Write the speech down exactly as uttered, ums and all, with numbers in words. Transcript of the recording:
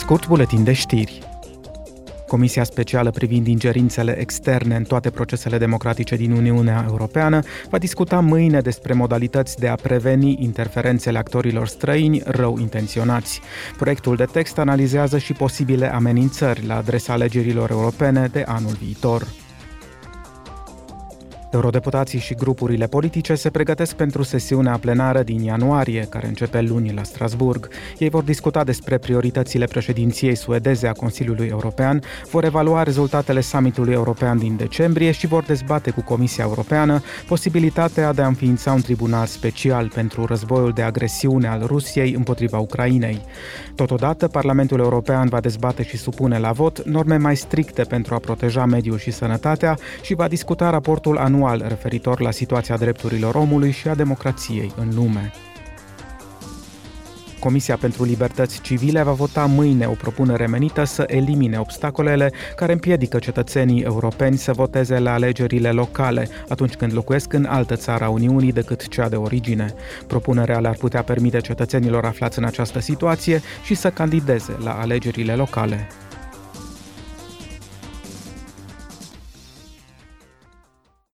Scurt buletin de știri. Comisia Specială privind ingerințele externe în toate procesele democratice din Uniunea Europeană va discuta mâine despre modalități de a preveni interferențele actorilor străini rău intenționați. Proiectul de text analizează și posibile amenințări la adresa alegerilor europene de anul viitor. Eurodeputații și grupurile politice se pregătesc pentru sesiunea plenară din ianuarie, care începe luni la Strasburg. Ei vor discuta despre prioritățile președinției suedeze a Consiliului European, vor evalua rezultatele summitului european din decembrie și vor dezbate cu Comisia Europeană posibilitatea de a înființa un tribunal special pentru războiul de agresiune al Rusiei împotriva Ucrainei. Totodată, Parlamentul European va dezbate și supune la vot norme mai stricte pentru a proteja mediul și sănătatea și va discuta raportul anual referitor la situația drepturilor omului și a democrației în lume. Comisia pentru Libertăți Civile va vota mâine o propunere menită să elimine obstacolele care împiedică cetățenii europeni să voteze la alegerile locale atunci când locuiesc în altă țară a Uniunii decât cea de origine. Propunerea le-ar putea permite cetățenilor aflați în această situație și să candideze la alegerile locale.